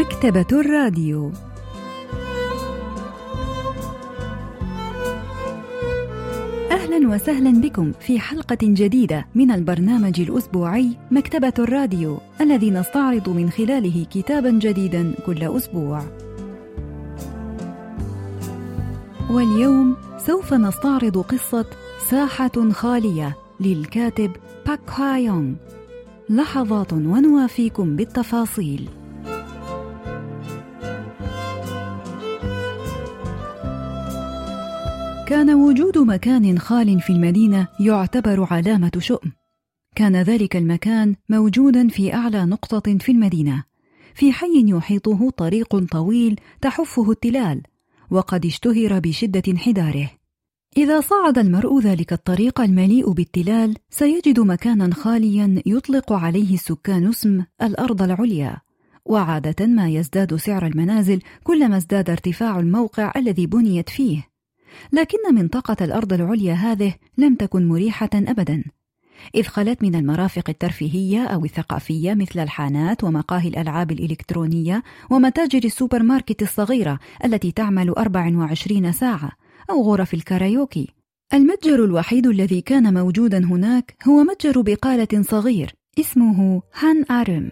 مكتبة الراديو. أهلا وسهلا بكم في حلقة جديدة من البرنامج الأسبوعي مكتبة الراديو، الذي نستعرض من خلاله كتابا جديدا كل أسبوع. واليوم سوف نستعرض قصة ساحة خالية للكاتب باك هايون. لحظات ونوافيكم بالتفاصيل. كان وجود مكان خال في المدينة يعتبر علامة شؤم. كان ذلك المكان موجودا في أعلى نقطة في المدينة، في حي يحيطه طريق طويل تحفه التلال، وقد اشتهر بشدة انحداره. إذا صعد المرء ذلك الطريق المليء بالتلال سيجد مكانا خاليا يطلق عليه السكان اسم الأرض العليا، وعادة ما يزداد سعر المنازل كلما ازداد ارتفاع الموقع الذي بنيت فيه. لكن منطقة الأرض العليا هذه لم تكن مريحة أبدا، إذ خلت من المرافق الترفيهية أو الثقافية مثل الحانات ومقاهي الألعاب الإلكترونية ومتاجر السوبر ماركت الصغيرة التي تعمل 24 ساعة أو غرف الكارايوكي. المتجر الوحيد الذي كان موجودا هناك هو متجر بقالة صغير اسمه هان آرين.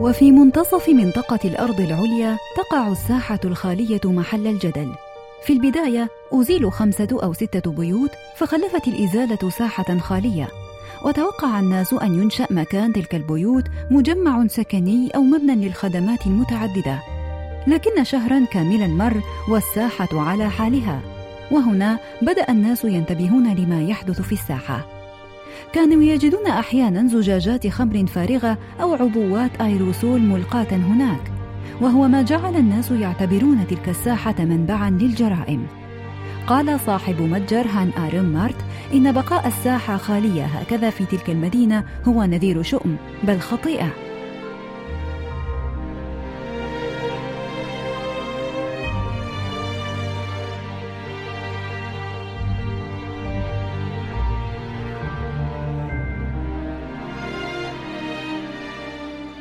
وفي منتصف منطقة الأرض العليا تقع الساحة الخالية محل الجدل. في البداية أزيل 5 أو 6 بيوت، فخلفت الإزالة ساحة خالية، وتوقع الناس أن ينشأ مكان تلك البيوت مجمع سكني أو مبنى للخدمات المتعددة. لكن شهرا كاملا مر والساحة على حالها، وهنا بدأ الناس ينتبهون لما يحدث في الساحة. كانوا يجدون أحيانا زجاجات خمر فارغة أو عبوات أيروسول ملقاة هناك، وهو ما جعل الناس يعتبرون تلك الساحة منبعا للجرائم. قال صاحب متجر هان آرين مارت إن بقاء الساحة خالية هكذا في تلك المدينة هو نذير شؤم، بل خطيئة.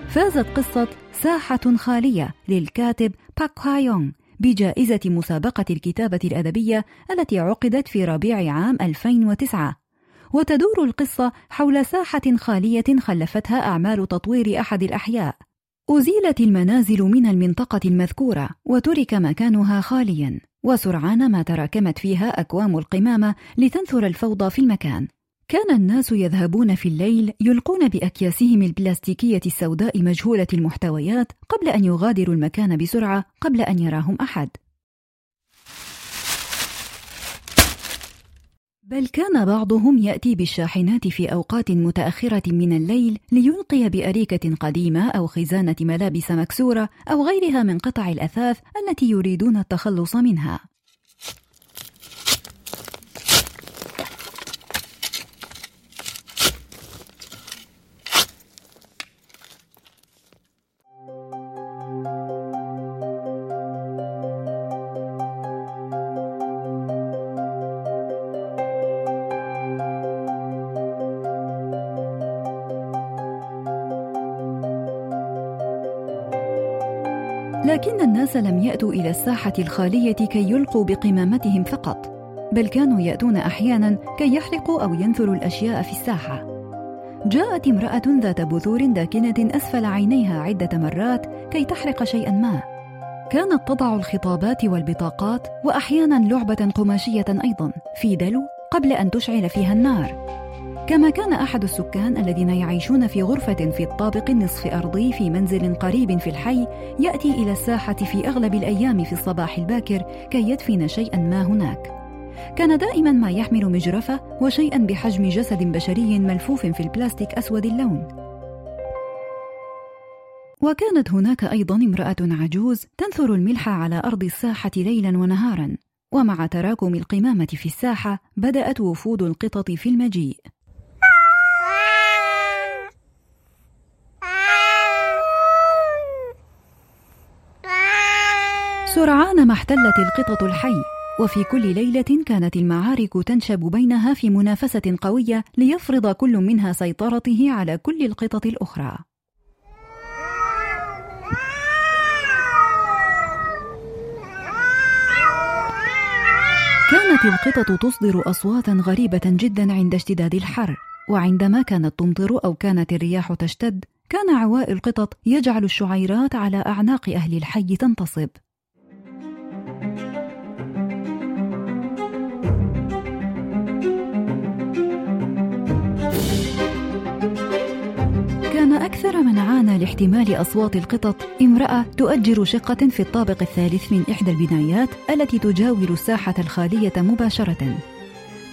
فازت قصة ساحة خالية للكاتب باك هايون بجائزة مسابقة الكتابة الأدبية التي عقدت في ربيع عام 2009، وتدور القصة حول ساحة خالية خلفتها أعمال تطوير أحد الأحياء. أزيلت المنازل من المنطقة المذكورة وترك مكانها خاليا، وسرعان ما تراكمت فيها أكوام القمامة لتنثر الفوضى في المكان. كان الناس يذهبون في الليل يلقون بأكياسهم البلاستيكية السوداء مجهولة المحتويات قبل أن يغادروا المكان بسرعة قبل أن يراهم أحد. بل كان بعضهم يأتي بالشاحنات في أوقات متأخرة من الليل ليلقي بأريكة قديمة أو خزانة ملابس مكسورة أو غيرها من قطع الأثاث التي يريدون التخلص منها. لكن الناس لم يأتوا إلى الساحة الخالية كي يلقوا بقمامتهم فقط، بل كانوا يأتون أحيانا كي يحرقوا أو ينثروا الأشياء في الساحة. جاءت امرأة ذات بثور داكنة أسفل عينيها عدة مرات كي تحرق شيئا ما. كانت تضع الخطابات والبطاقات وأحيانا لعبة قماشية أيضا في دلو قبل أن تشعل فيها النار. كما كان أحد السكان الذين يعيشون في غرفة في الطابق النصف أرضي في منزل قريب في الحي يأتي إلى الساحة في أغلب الأيام في الصباح الباكر كي يدفن شيئا ما هناك. كان دائما ما يحمل مجرفة وشيئا بحجم جسد بشري ملفوف في البلاستيك أسود اللون. وكانت هناك أيضا امرأة عجوز تنثر الملح على أرض الساحة ليلا ونهارا، ومع تراكم القمامة في الساحة بدأت وفود القطط في المجيء. سرعان ما احتلت القطط الحي، وفي كل ليلة كانت المعارك تنشب بينها في منافسة قوية ليفرض كل منها سيطرته على كل القطط الأخرى. كانت القطط تصدر أصواتا غريبة جدا عند اشتداد الحر، وعندما كانت تمطر أو كانت الرياح تشتد كان عواء القطط يجعل الشعيرات على أعناق أهل الحي تنتصب. كان أكثر من عانى لاحتمال أصوات القطط امرأة تؤجر شقة في الطابق الثالث من إحدى البنايات التي تجاور الساحة الخالية مباشرة.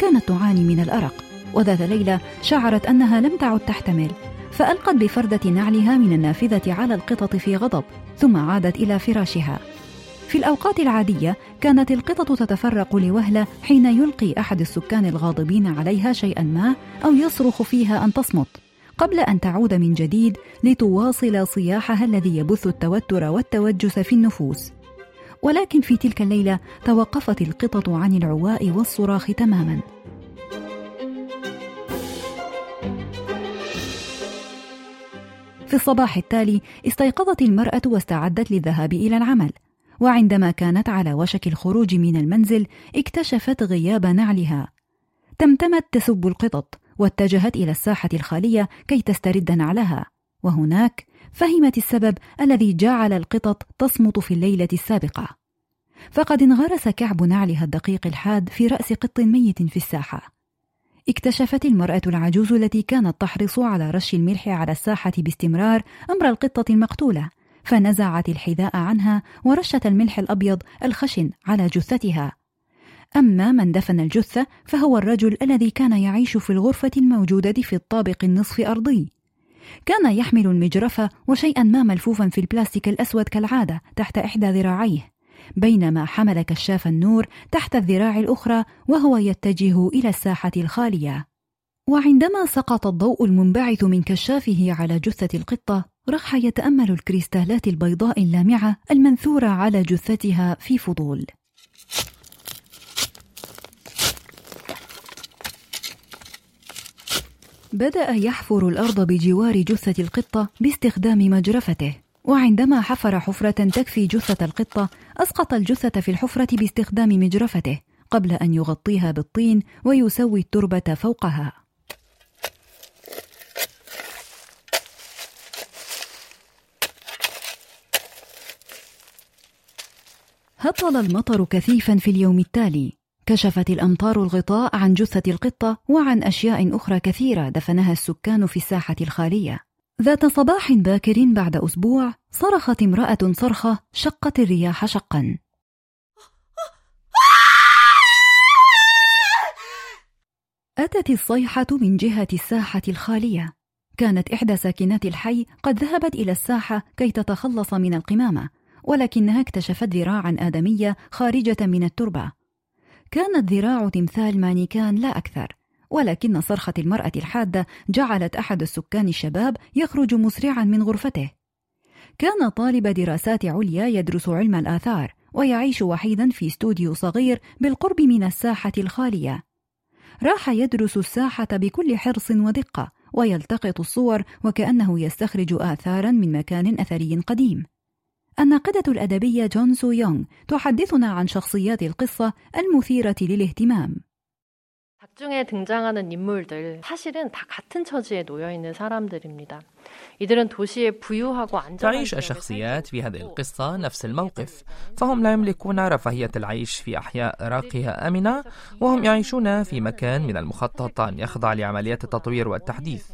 كانت تعاني من الأرق، وذات ليلة شعرت أنها لم تعد تحتمل، فألقت بفردة نعلها من النافذة على القطط في غضب، ثم عادت إلى فراشها. في الأوقات العادية كانت القطط تتفرق لوهلة حين يلقي أحد السكان الغاضبين عليها شيئا ما أو يصرخ فيها أن تصمت، قبل أن تعود من جديد لتواصل صياحها الذي يبث التوتر والتوجس في النفوس. ولكن في تلك الليلة توقفت القطط عن العواء والصراخ تماما. في الصباح التالي استيقظت المرأة واستعدت للذهاب إلى العمل، وعندما كانت على وشك الخروج من المنزل اكتشفت غياب نعلها. تمتمت تسب القطط واتجهت إلى الساحة الخالية كي تسترد نعلها، وهناك فهمت السبب الذي جعل القطط تصمت في الليلة السابقة، فقد انغرس كعب نعلها الدقيق الحاد في رأس قط ميت في الساحة. اكتشفت المرأة العجوز التي كانت تحرص على رش الملح على الساحة باستمرار أمر القطة المقتولة، فنزعت الحذاء عنها ورشت الملح الأبيض الخشن على جثتها. أما من دفن الجثة فهو الرجل الذي كان يعيش في الغرفة الموجودة في الطابق النصف أرضي. كان يحمل المجرفة وشيئا ما ملفوفا في البلاستيك الأسود كالعادة تحت إحدى ذراعيه، بينما حمل كشاف النور تحت الذراع الأخرى وهو يتجه إلى الساحة الخالية. وعندما سقط الضوء المنبعث من كشافه على جثة القطة رح يتأمل الكريستالات البيضاء اللامعة المنثورة على جثتها في فضول. بدأ يحفر الأرض بجوار جثة القطة باستخدام مجرفته، وعندما حفر حفرة تكفي جثة القطة أسقط الجثة في الحفرة باستخدام مجرفته قبل أن يغطيها بالطين ويسوي التربة فوقها. هطل المطر كثيفا في اليوم التالي. كشفت الأمطار الغطاء عن جثة القطة وعن أشياء أخرى كثيرة دفنها السكان في الساحة الخالية. ذات صباح باكر بعد أسبوع صرخت امرأة صرخة شقت الرياح شقا. أتت الصيحة من جهة الساحة الخالية. كانت إحدى ساكنات الحي قد ذهبت إلى الساحة كي تتخلص من القمامة، ولكنها اكتشفت ذراعا آدمية خارجة من التربة. كانت ذراع تمثال مانيكان لا أكثر، ولكن صرخة المرأة الحادة جعلت أحد السكان الشباب يخرج مسرعا من غرفته. كان طالب دراسات عليا يدرس علم الآثار ويعيش وحيدا في استوديو صغير بالقرب من الساحة الخالية. راح يدرس الساحة بكل حرص ودقة ويلتقط الصور وكأنه يستخرج آثارا من مكان أثري قديم. الناقدة الأدبية جون سو يونغ تحدثنا عن شخصيات القصة المثيرة للاهتمام. 중에 등장하는 인물들 사실은 다 같은 처지에 놓여 있는 사람들입니다. 이들은 도시에 부유하고 안전한 تعيش الشخصيات في هذه القصة نفس الموقف، فهم لا يملكون رفاهية العيش في أحياء راقية آمنة، وهم يعيشون في مكان من المخطط أن يخضع لعمليات التطوير والتحديث.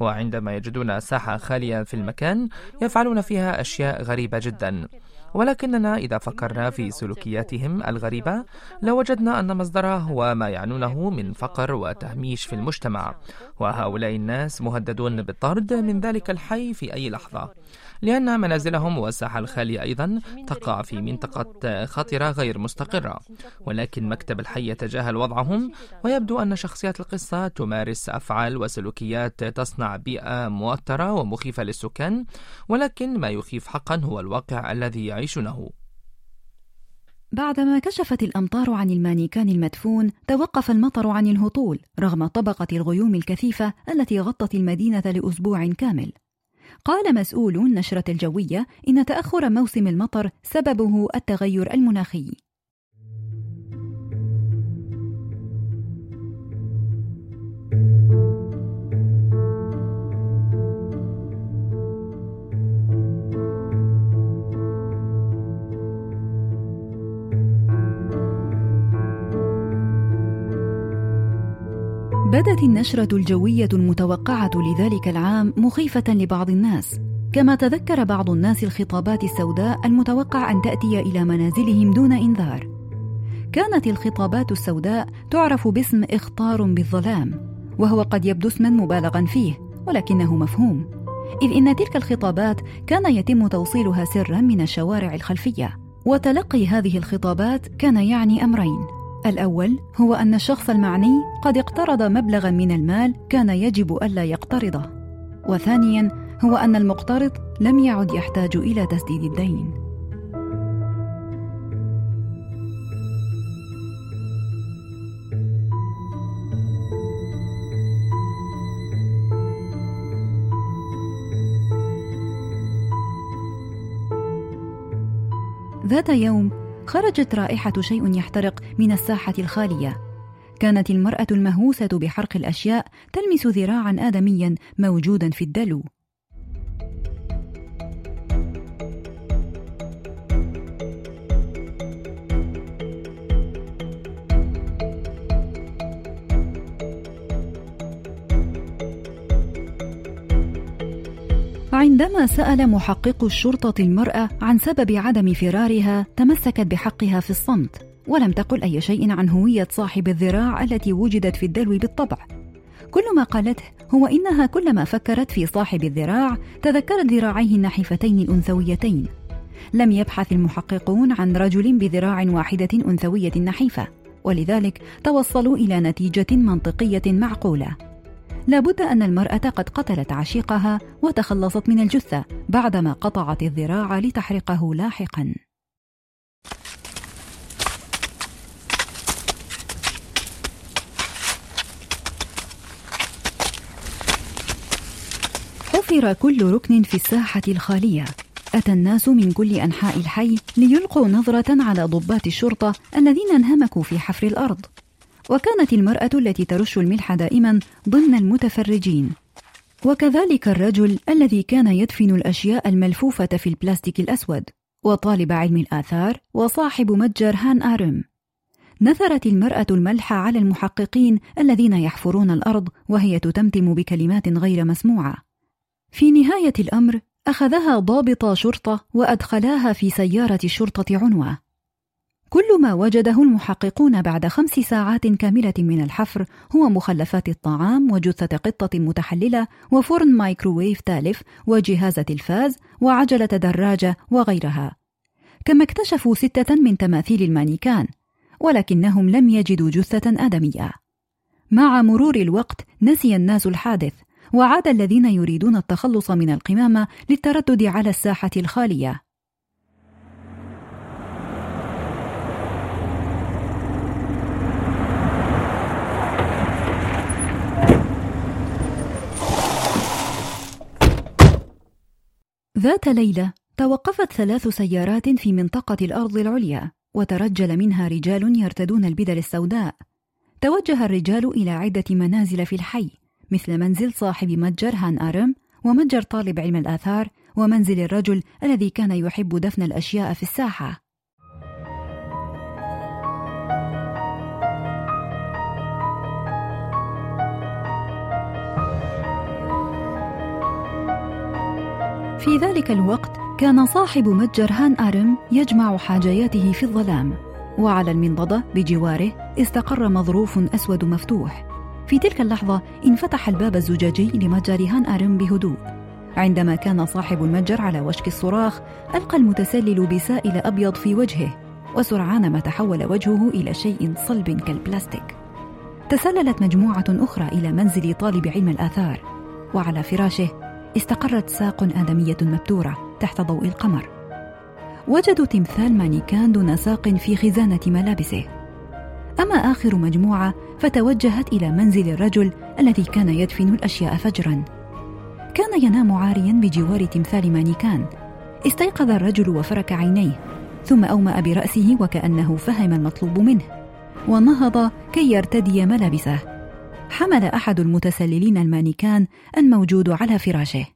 وعندما يجدون ساحة خالية في المكان يفعلون فيها أشياء غريبة جدا، ولكننا إذا فكرنا في سلوكياتهم الغريبة لوجدنا أن مصدرها هو ما يعنونه من فقر وتهميش في المجتمع، وهؤلاء الناس مهددون بالطرد من ذلك الحي في أي لحظة، لأن منازلهم والساحة الخالية أيضا تقع في منطقة خطرة غير مستقرة. ولكن مكتب الحي يتجاهل وضعهم، ويبدو أن شخصيات القصة تمارس أفعال وسلوكيات تصنع بيئة موترة ومخيفة للسكان، ولكن ما يخيف حقا هو الواقع الذي يعيشونه. بعدما كشفت الأمطار عن المانيكان المدفون، توقف المطر عن الهطول رغم طبقة الغيوم الكثيفة التي غطت المدينة لأسبوع كامل. قال مسؤول النشرة الجوية إن تأخر موسم المطر سببه التغير المناخي. بدت النشرة الجوية المتوقعة لذلك العام مخيفة لبعض الناس، كما تذكر بعض الناس الخطابات السوداء المتوقع أن تأتي إلى منازلهم دون إنذار. كانت الخطابات السوداء تعرف باسم إخطار بالظلام، وهو قد يبدو اسما مبالغا فيه ولكنه مفهوم، إذ إن تلك الخطابات كان يتم توصيلها سرا من الشوارع الخلفية. وتلقي هذه الخطابات كان يعني أمرين: الأول هو أن الشخص المعني قد اقترض مبلغا من المال كان يجب ألا يقترضه، وثانيا هو أن المقترض لم يعد يحتاج إلى تسديد الدين. ذات يوم خرجت رائحة شيء يحترق من الساحة الخالية. كانت المرأة المهووسة بحرق الأشياء تلمس ذراعا آدميا موجودا في الدلو. عندما سأل محقق الشرطة المرأة عن سبب عدم فرارها، تمسكت بحقها في الصمت ولم تقل أي شيء عن هوية صاحب الذراع التي وجدت في الدلو. بالطبع، كل ما قالته هو إنها كلما فكرت في صاحب الذراع تذكرت ذراعيه النحيفتين الأنثويتين. لم يبحث المحققون عن رجل بذراع واحدة أنثوية نحيفة، ولذلك توصلوا إلى نتيجة منطقية معقولة: لابد أن المرأة قد قتلت عشيقها وتخلصت من الجثة بعدما قطعت الذراع لتحرقه لاحقاً. حفر كل ركن في الساحة الخالية. أتى الناس من كل أنحاء الحي ليلقوا نظرة على ضباط الشرطة الذين انهمكوا في حفر الأرض. وكانت المرأة التي ترش الملح دائما ضمن المتفرجين، وكذلك الرجل الذي كان يدفن الأشياء الملفوفة في البلاستيك الأسود، وطالب علم الآثار وصاحب متجر هان آرين. نثرت المرأة الملح على المحققين الذين يحفرون الأرض وهي تتمتم بكلمات غير مسموعة. في نهاية الأمر أخذها ضابط شرطة وأدخلاها في سيارة الشرطة عنوة. كل ما وجده المحققون بعد 5 ساعات كاملة من الحفر هو مخلفات الطعام وجثة قطة متحللة وفرن مايكروويف تالف وجهاز تلفاز وعجلة دراجة وغيرها. كما اكتشفوا 6 من تماثيل المانيكان، ولكنهم لم يجدوا جثة آدمية. مع مرور الوقت نسي الناس الحادث، وعاد الذين يريدون التخلص من القمامة للتردد على الساحة الخالية. ذات ليلة توقفت 3 سيارات في منطقة الأرض العليا، وترجل منها رجال يرتدون البدل السوداء. توجه الرجال إلى عدة منازل في الحي، مثل منزل صاحب متجر هان آرين ومتجر طالب علم الآثار ومنزل الرجل الذي كان يحب دفن الأشياء في الساحة. في ذلك الوقت كان صاحب متجر هان آرين يجمع حاجياته في الظلام، وعلى المنضدة بجواره استقر مظروف أسود مفتوح. في تلك اللحظة انفتح الباب الزجاجي لمتجر هان آرين بهدوء. عندما كان صاحب المتجر على وشك الصراخ، ألقى المتسلل بسائل أبيض في وجهه، وسرعان ما تحول وجهه إلى شيء صلب كالبلاستيك. تسللت مجموعة أخرى إلى منزل طالب علم الآثار، وعلى فراشه استقرت ساق آدمية مبتورة تحت ضوء القمر. وجدوا تمثال مانيكان دون ساق في خزانة ملابسه. أما آخر مجموعة فتوجهت إلى منزل الرجل الذي كان يدفن الأشياء فجراً. كان ينام عارياً بجوار تمثال مانيكان. استيقظ الرجل وفرك عينيه، ثم أومأ برأسه وكأنه فهم المطلوب منه، ونهض كي يرتدي ملابسه. حمل أحد المتسللين المانيكان الموجود على فراشه.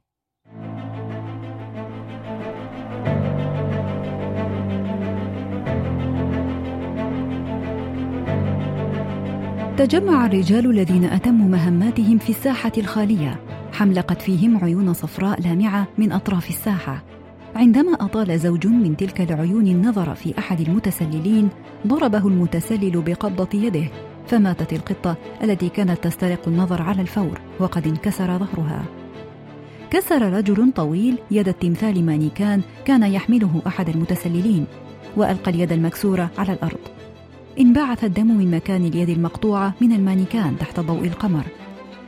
تجمع الرجال الذين أتموا مهماتهم في الساحة الخالية. حملقت فيهم عيون صفراء لامعة من أطراف الساحة. عندما أطال زوج من تلك العيون النظر في أحد المتسللين، ضربه المتسلل بقبضة يده، فماتت القطة التي كانت تسترق النظر على الفور وقد انكسر ظهرها. كسر رجل طويل يد التمثال مانيكان كان يحمله أحد المتسللين، وألقى اليد المكسورة على الأرض. انبعث الدم من مكان اليد المقطوعة من المانيكان تحت ضوء القمر.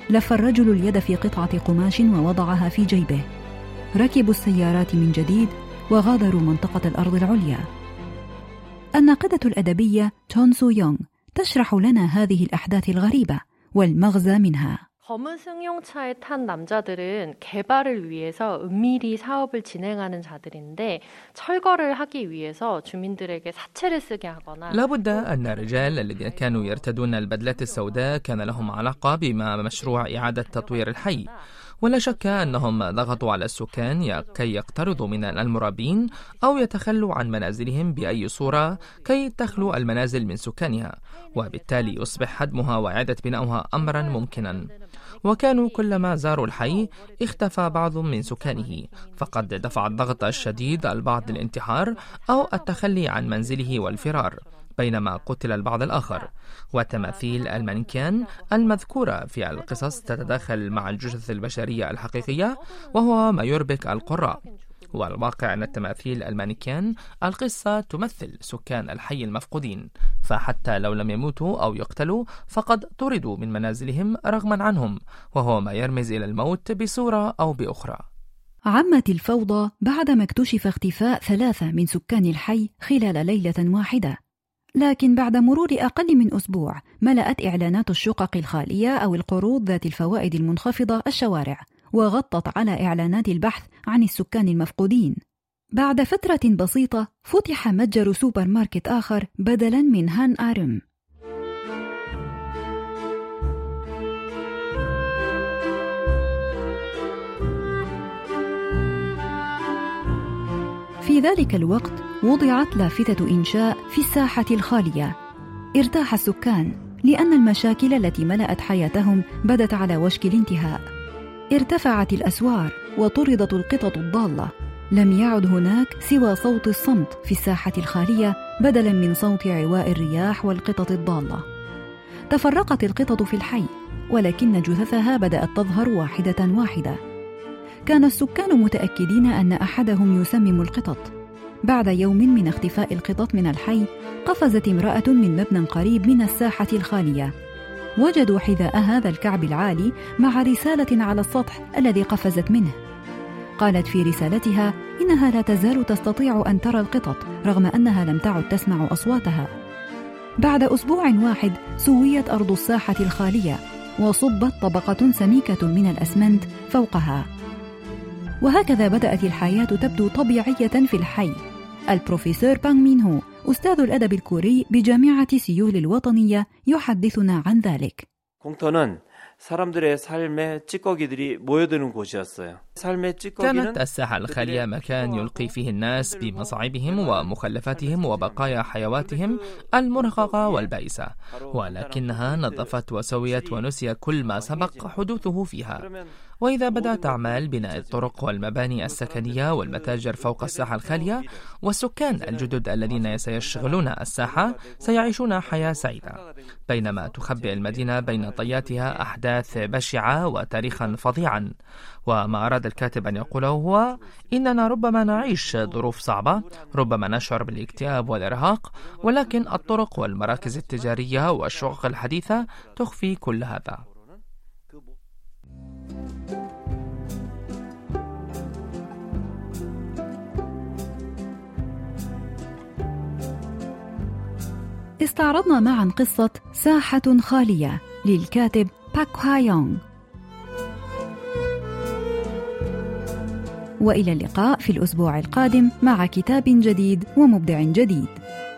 لف الرجل اليد في قطعة قماش ووضعها في جيبه. ركبوا السيارات من جديد وغادروا منطقة الأرض العليا. الناقدة الأدبية جون سو يونغ تشرح لنا هذه الأحداث الغريبة والمغزى منها. 검은 승용차에 탄 남자들은 개발을 위해서 은밀히 사업을 진행하는 자들인데 철거를 하기 위해서 주민들에게 사채를 쓰게 하거나. لابد أن الرجال الذين كانوا يرتدون البدلات السوداء كان لهم علاقة بما مشروع إعادة تطوير الحي، ولا شك أنهم ضغطوا على السكان كي يقترضوا من المرابين أو يتخلوا عن منازلهم بأي صورة كي تخلو المنازل من سكانها، وبالتالي يصبح هدمها وإعادة بناؤها أمرا ممكنا. وكانوا كلما زاروا الحي اختفى بعض من سكانه، فقد دفع الضغط الشديد البعض للانتحار أو التخلي عن منزله والفرار، بينما قتل البعض الآخر. وتماثيل المانيكان المذكورة في القصص تتداخل مع الجثث البشرية الحقيقية، وهو ما يربك القراء. والواقع أن التماثيل المانيكان القصة تمثل سكان الحي المفقودين، فحتى لو لم يموتوا أو يقتلوا فقد طردوا من منازلهم رغما عنهم، وهو ما يرمز إلى الموت بصورة أو بأخرى. عمت الفوضى بعدما اكتشف اختفاء 3 من سكان الحي خلال ليلة واحدة. لكن بعد مرور أقل من أسبوع ملأت إعلانات الشقق الخالية أو القروض ذات الفوائد المنخفضة الشوارع، وغطت على إعلانات البحث عن السكان المفقودين. بعد فترة بسيطة فتح متجر سوبر ماركت آخر بدلاً من هان آرين. في ذلك الوقت وضعت لافتة إنشاء في الساحة الخالية. ارتاح السكان لأن المشاكل التي ملأت حياتهم بدت على وشك الانتهاء. ارتفعت الأسوار وطردت القطط الضالة. لم يعد هناك سوى صوت الصمت في الساحة الخالية بدلا من صوت عواء الرياح والقطط الضالة. تفرقت القطط في الحي، ولكن جثثها بدأت تظهر واحدة واحدة. كان السكان متأكدين أن أحدهم يسمم القطط. بعد يوم من اختفاء القطط من الحي قفزت امرأة من مبنى قريب من الساحة الخالية. وجدوا حذاءها ذا الكعب العالي مع رسالة على السطح الذي قفزت منه. قالت في رسالتها إنها لا تزال تستطيع أن ترى القطط رغم أنها لم تعد تسمع أصواتها. بعد أسبوع واحد سويت أرض الساحة الخالية وصبت طبقة سميكة من الأسمنت فوقها. وهكذا بدأت الحياة تبدو طبيعية في الحي. البروفيسور بانغ مين أستاذ الأدب الكوري بجامعة سيول الوطنية يحدثنا عن ذلك. كانت الساحة الخالية مكان يلقي فيه الناس بمصاعبهم ومخلفاتهم وبقايا حيواتهم المرهقة والبائسة، ولكنها نظفت وسويت ونسي كل ما سبق حدوثه فيها. وإذا بدأت أعمال بناء الطرق والمباني السكنية والمتاجر فوق الساحة الخالية، والسكان الجدد الذين سيشغلون الساحة سيعيشون حياة سعيدة، بينما تخبئ المدينة بين طياتها أحداث بشعة وتاريخا فظيعا. وما أراد الكاتب أن يقوله هو إننا ربما نعيش ظروف صعبة، ربما نشعر بالاكتئاب والإرهاق، ولكن الطرق والمراكز التجارية والشقق الحديثة تخفي كل هذا. استعرضنا معا قصة ساحة خالية للكاتب باك هايون. وإلى اللقاء في الأسبوع القادم مع كتاب جديد ومبدع جديد.